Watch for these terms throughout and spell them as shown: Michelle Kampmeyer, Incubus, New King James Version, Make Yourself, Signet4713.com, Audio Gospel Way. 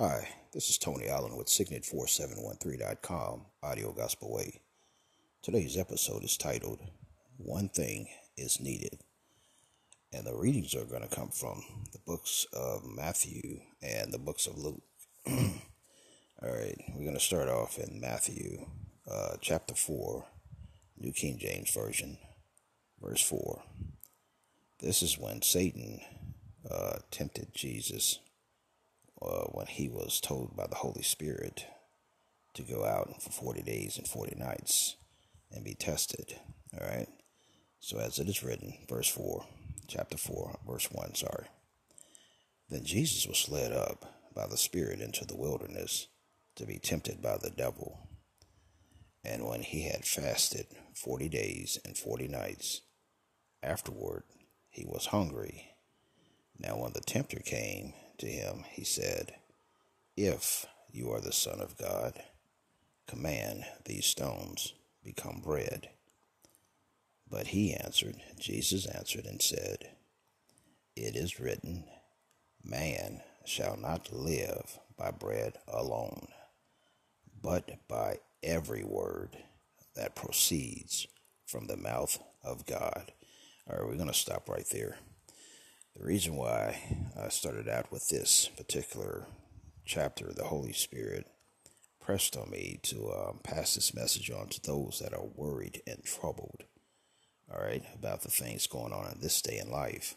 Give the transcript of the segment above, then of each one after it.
Hi, this is Tony Allen with Signet4713.com, Audio Gospel Way. Today's episode is titled, One Thing is Needed. And the readings are going to come from the books of Matthew and the books of Luke. All right, we're going to start off in Matthew chapter 4, New King James Version, verse 4. This is when Satan tempted Jesus when he was told by the Holy Spirit to go out for 40 days and 40 nights and be tested. All right. So as it is written, verse 4, chapter 4, verse 1, Then Jesus was led up by the Spirit into the wilderness to be tempted by the devil. And when he had fasted 40 days and 40 nights, afterward he was hungry. Now when the tempter came to him, he said, If you are the Son of God, command these stones become bread. But Jesus answered and said, It is written, Man shall not live by bread alone, but by every word that proceeds from the mouth of God. All right, we're going to stop right there. The reason why I started out with this particular chapter, the Holy Spirit pressed on me to pass this message on to those that are worried and troubled, all right, about the things going on in this day in life.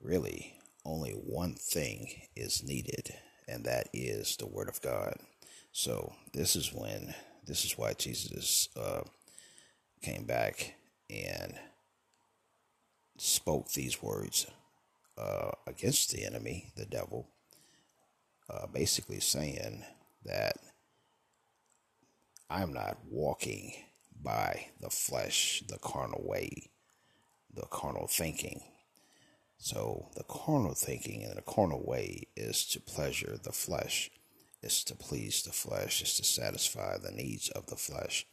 Really, only one thing is needed, and that is the Word of God. So this is why Jesus came back and spoke these words against the enemy, the devil, basically saying that I'm not walking by the flesh, the carnal way, the carnal thinking. So the carnal thinking and the carnal way is to pleasure the flesh. It's to please the flesh. It's to satisfy the needs of the flesh.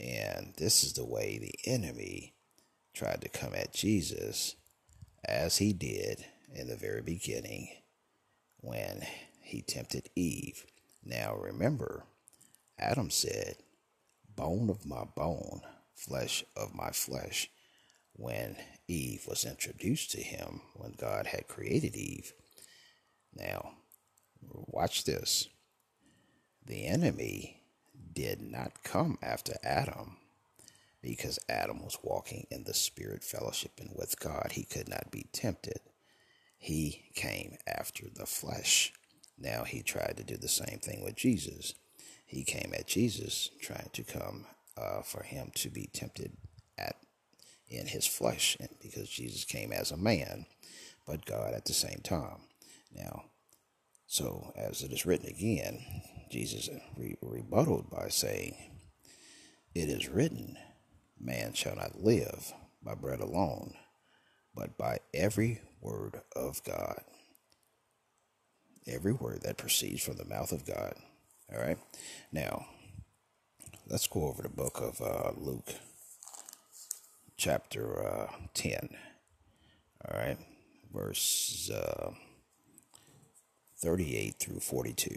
And this is the way the enemy tried to come at Jesus, as he did in the very beginning when he tempted Eve. Now remember, Adam said, Bone of my bone, flesh of my flesh. When Eve was introduced to him, when God had created Eve. Now, watch this. The enemy did not come after Adam, because Adam was walking in the Spirit, fellowshipping with God. He could not be tempted. He came after the flesh. Now he tried to do the same thing with Jesus. He came at Jesus, trying to come for him to be tempted in his flesh, and because Jesus came as a man, but God at the same time. Now, so as it is written again, Jesus rebutted by saying, It is written, Man shall not live by bread alone, but by every word of God. Every word that proceeds from the mouth of God. All right. Now, let's go over the book of Luke, chapter 10. All right. Verses 38 through 42.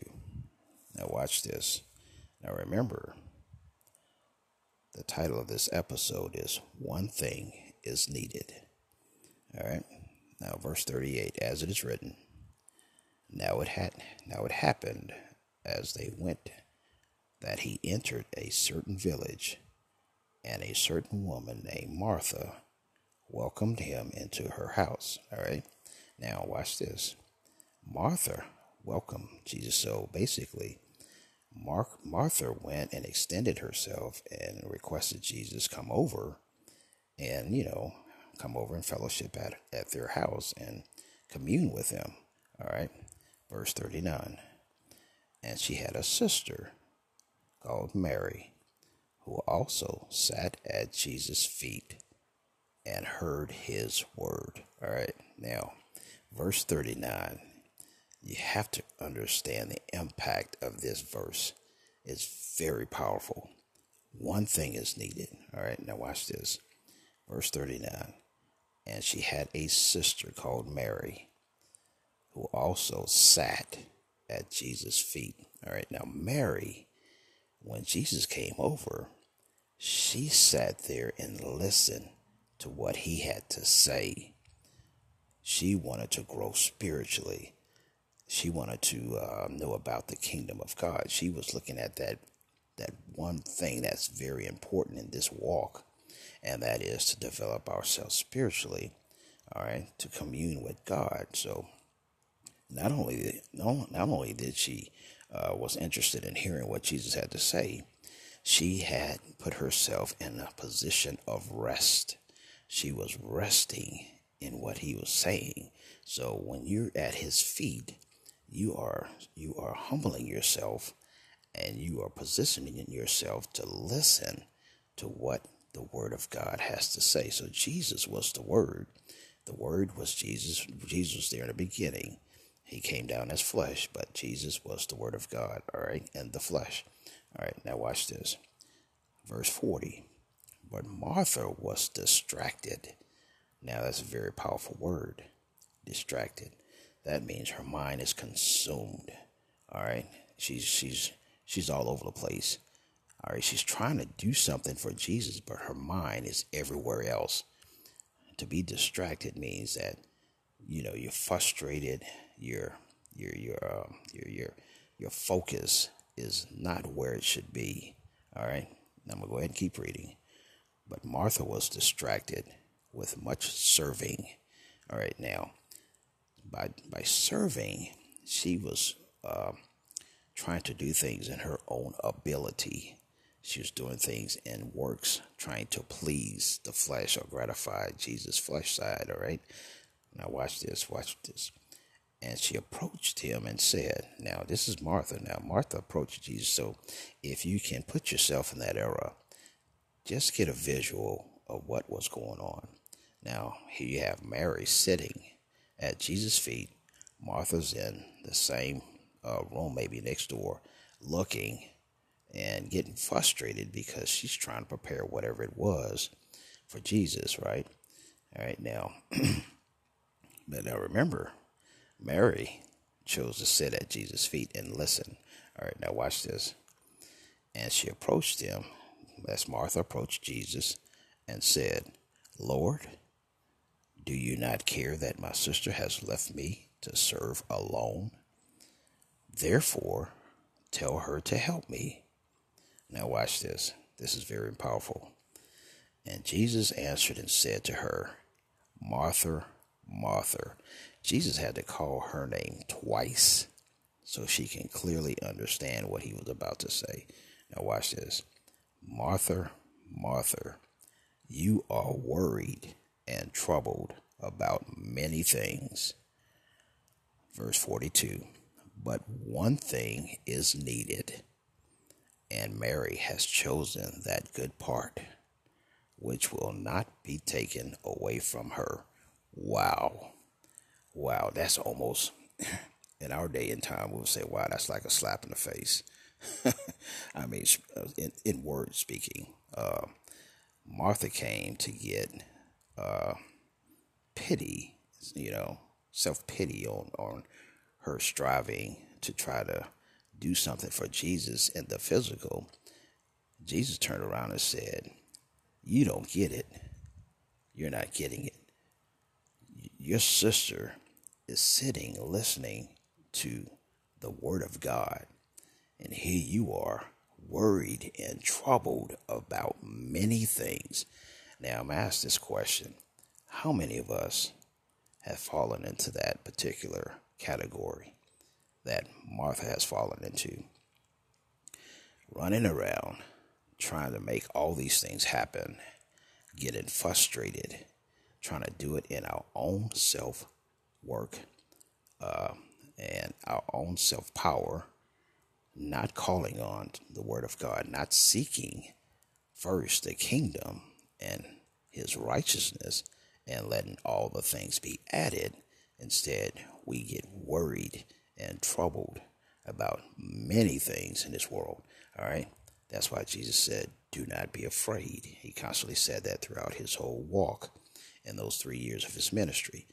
Now, watch this. Now, remember, the title of this episode is One Thing is Needed. All right. Now, verse 38, as it is written, Now it happened as they went that he entered a certain village, and a certain woman named Martha welcomed him into her house. All right. Now, watch this. Martha welcomed Jesus. So basically, Martha went and extended herself and requested Jesus come over and, come over and fellowship at their house and commune with him. All right. Verse 39. And she had a sister called Mary, who also sat at Jesus' feet and heard his word. All right. Now, verse 39. You have to understand the impact of this verse. It's very powerful. One thing is needed. All right, now watch this. Verse 39. And she had a sister called Mary, who also sat at Jesus' feet. All right, now Mary, when Jesus came over, she sat there and listened to what he had to say. She wanted to grow spiritually. She wanted to know about the kingdom of God. She was looking at that one thing that's very important in this walk, and that is to develop ourselves spiritually, all right, to commune with God. So not only did she was interested in hearing what Jesus had to say, she had put herself in a position of rest. She was resting in what he was saying. So when you're at his feet, you are humbling yourself, and you are positioning yourself to listen to what the word of God has to say. So Jesus was the word. The word was Jesus. Jesus was there in the beginning. He came down as flesh, but Jesus was the word of God, all right, and the flesh. All right, now watch this. Verse 40, but Martha was distracted. Now that's a very powerful word, distracted. That means her mind is consumed, all right? She's all over the place, all right? She's trying to do something for Jesus, but her mind is everywhere else. To be distracted means that, you know, you're frustrated. Your focus is not where it should be. All right. Now I'm gonna go ahead and keep reading. But Martha was distracted with much serving. All right. Now, by serving, she was trying to do things in her own ability. She was doing things in works, trying to please the flesh or gratify Jesus' flesh side. All right. Now watch this. Watch this. And she approached him and said, now this is Martha. Now Martha approached Jesus. So if you can put yourself in that era, just get a visual of what was going on. Now here you have Mary sitting at Jesus' feet. Martha's in the same room, maybe next door, looking and getting frustrated because she's trying to prepare whatever it was for Jesus, right? All right, now, but now remember, Mary chose to sit at Jesus' feet and listen. All right, now watch this. And she approached him. That's Martha approached Jesus and said, Lord, do you not care that my sister has left me to serve alone? Therefore, tell her to help me. Now watch this. This is very powerful. And Jesus answered and said to her, Martha, Martha. Jesus had to call her name twice so she can clearly understand what he was about to say. Now watch this. Martha, Martha, you are worried and troubled about many things. Verse 42, but one thing is needed, and Mary has chosen that good part, which will not be taken away from her. Wow. Wow, that's almost, in our day and time, we would say, wow, that's like a slap in the face. I mean, in word speaking, Martha came to get pity, you know, self-pity on her striving to try to do something for Jesus in the physical. Jesus turned around and said, you don't get it. You're not getting it. Your sister is sitting listening to the word of God, and here you are worried and troubled about many things. Now I'm asked this question: how many of us have fallen into that particular category that Martha has fallen into, running around trying to make all these things happen, getting frustrated, trying to do it in our own self-work and our own self-power, not calling on the word of God, not seeking first the kingdom and his righteousness, and letting all the things be added. Instead, we get worried and troubled about many things in this world, all right? That's why Jesus said, do not be afraid. He constantly said that throughout his whole walk. In those 3 years of his ministry,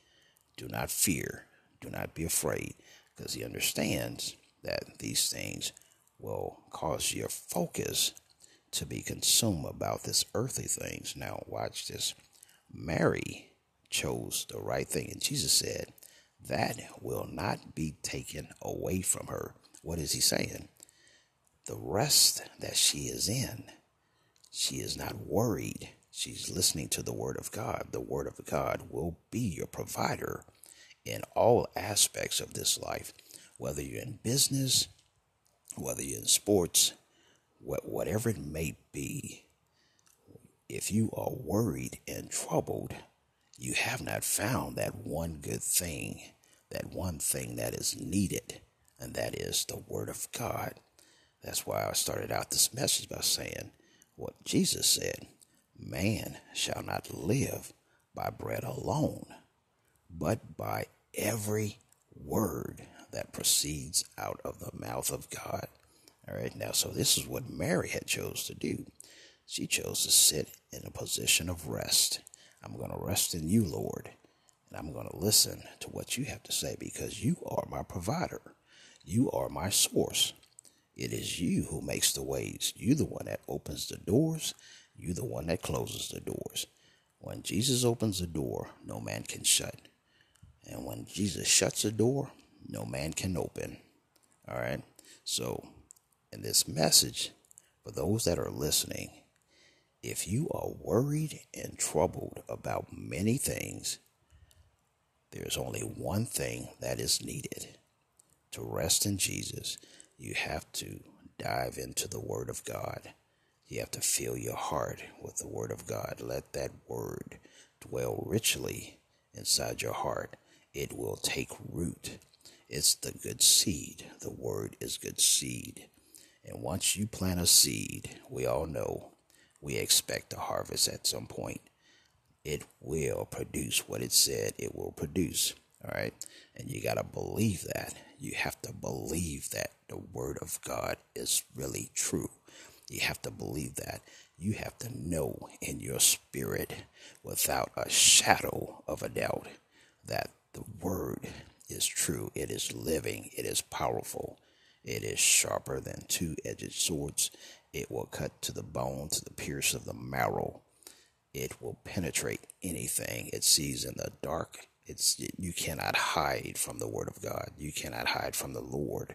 do not fear, do not be afraid, because he understands that these things will cause your focus to be consumed about this earthly things. Now watch this. Mary chose the right thing, and Jesus said that will not be taken away from her. What is he saying? The rest that she is in, she is not worried. She's listening to the Word of God. The Word of God will be your provider in all aspects of this life, whether you're in business, whether you're in sports, whatever it may be. If you are worried and troubled, you have not found that one good thing, that one thing that is needed, and that is the Word of God. That's why I started out this message by saying what Jesus said, man shall not live by bread alone, but by every word that proceeds out of the mouth of God. All right, now, so this is what Mary had chose to do. She chose to sit in a position of rest. I'm going to rest in you, Lord, and I'm going to listen to what you have to say, because you are my provider. You are my source. It is you who makes the ways. You the one that opens the doors. You the one that closes the doors. When Jesus opens the door, no man can shut. And when Jesus shuts a door, no man can open. All right? So in this message, for those that are listening, if you are worried and troubled about many things, there's only one thing that is needed. To rest in Jesus, you have to dive into the Word of God. You have to fill your heart with the Word of God. Let that Word dwell richly inside your heart. It will take root. It's the good seed. The Word is good seed. And once you plant a seed, we all know we expect a harvest at some point. It will produce what it said it will produce. All right? And you got to believe that. You have to believe that the Word of God is really true. You have to believe that. You have to know in your spirit without a shadow of a doubt that the Word is true. It is living. It is powerful. It is sharper than two-edged swords. It will cut to the bone, to the pierce of the marrow. It will penetrate anything it sees in the dark. You cannot hide from the Word of God. You cannot hide from the Lord.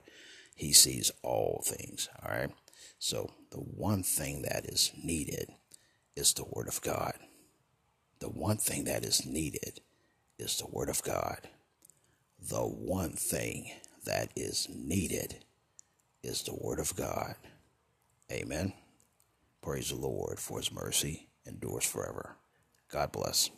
He sees all things, all right? So the one thing that is needed is the Word of God. The one thing that is needed is the Word of God. The one thing that is needed is the Word of God. Amen. Praise the Lord for his mercy endures forever. God bless.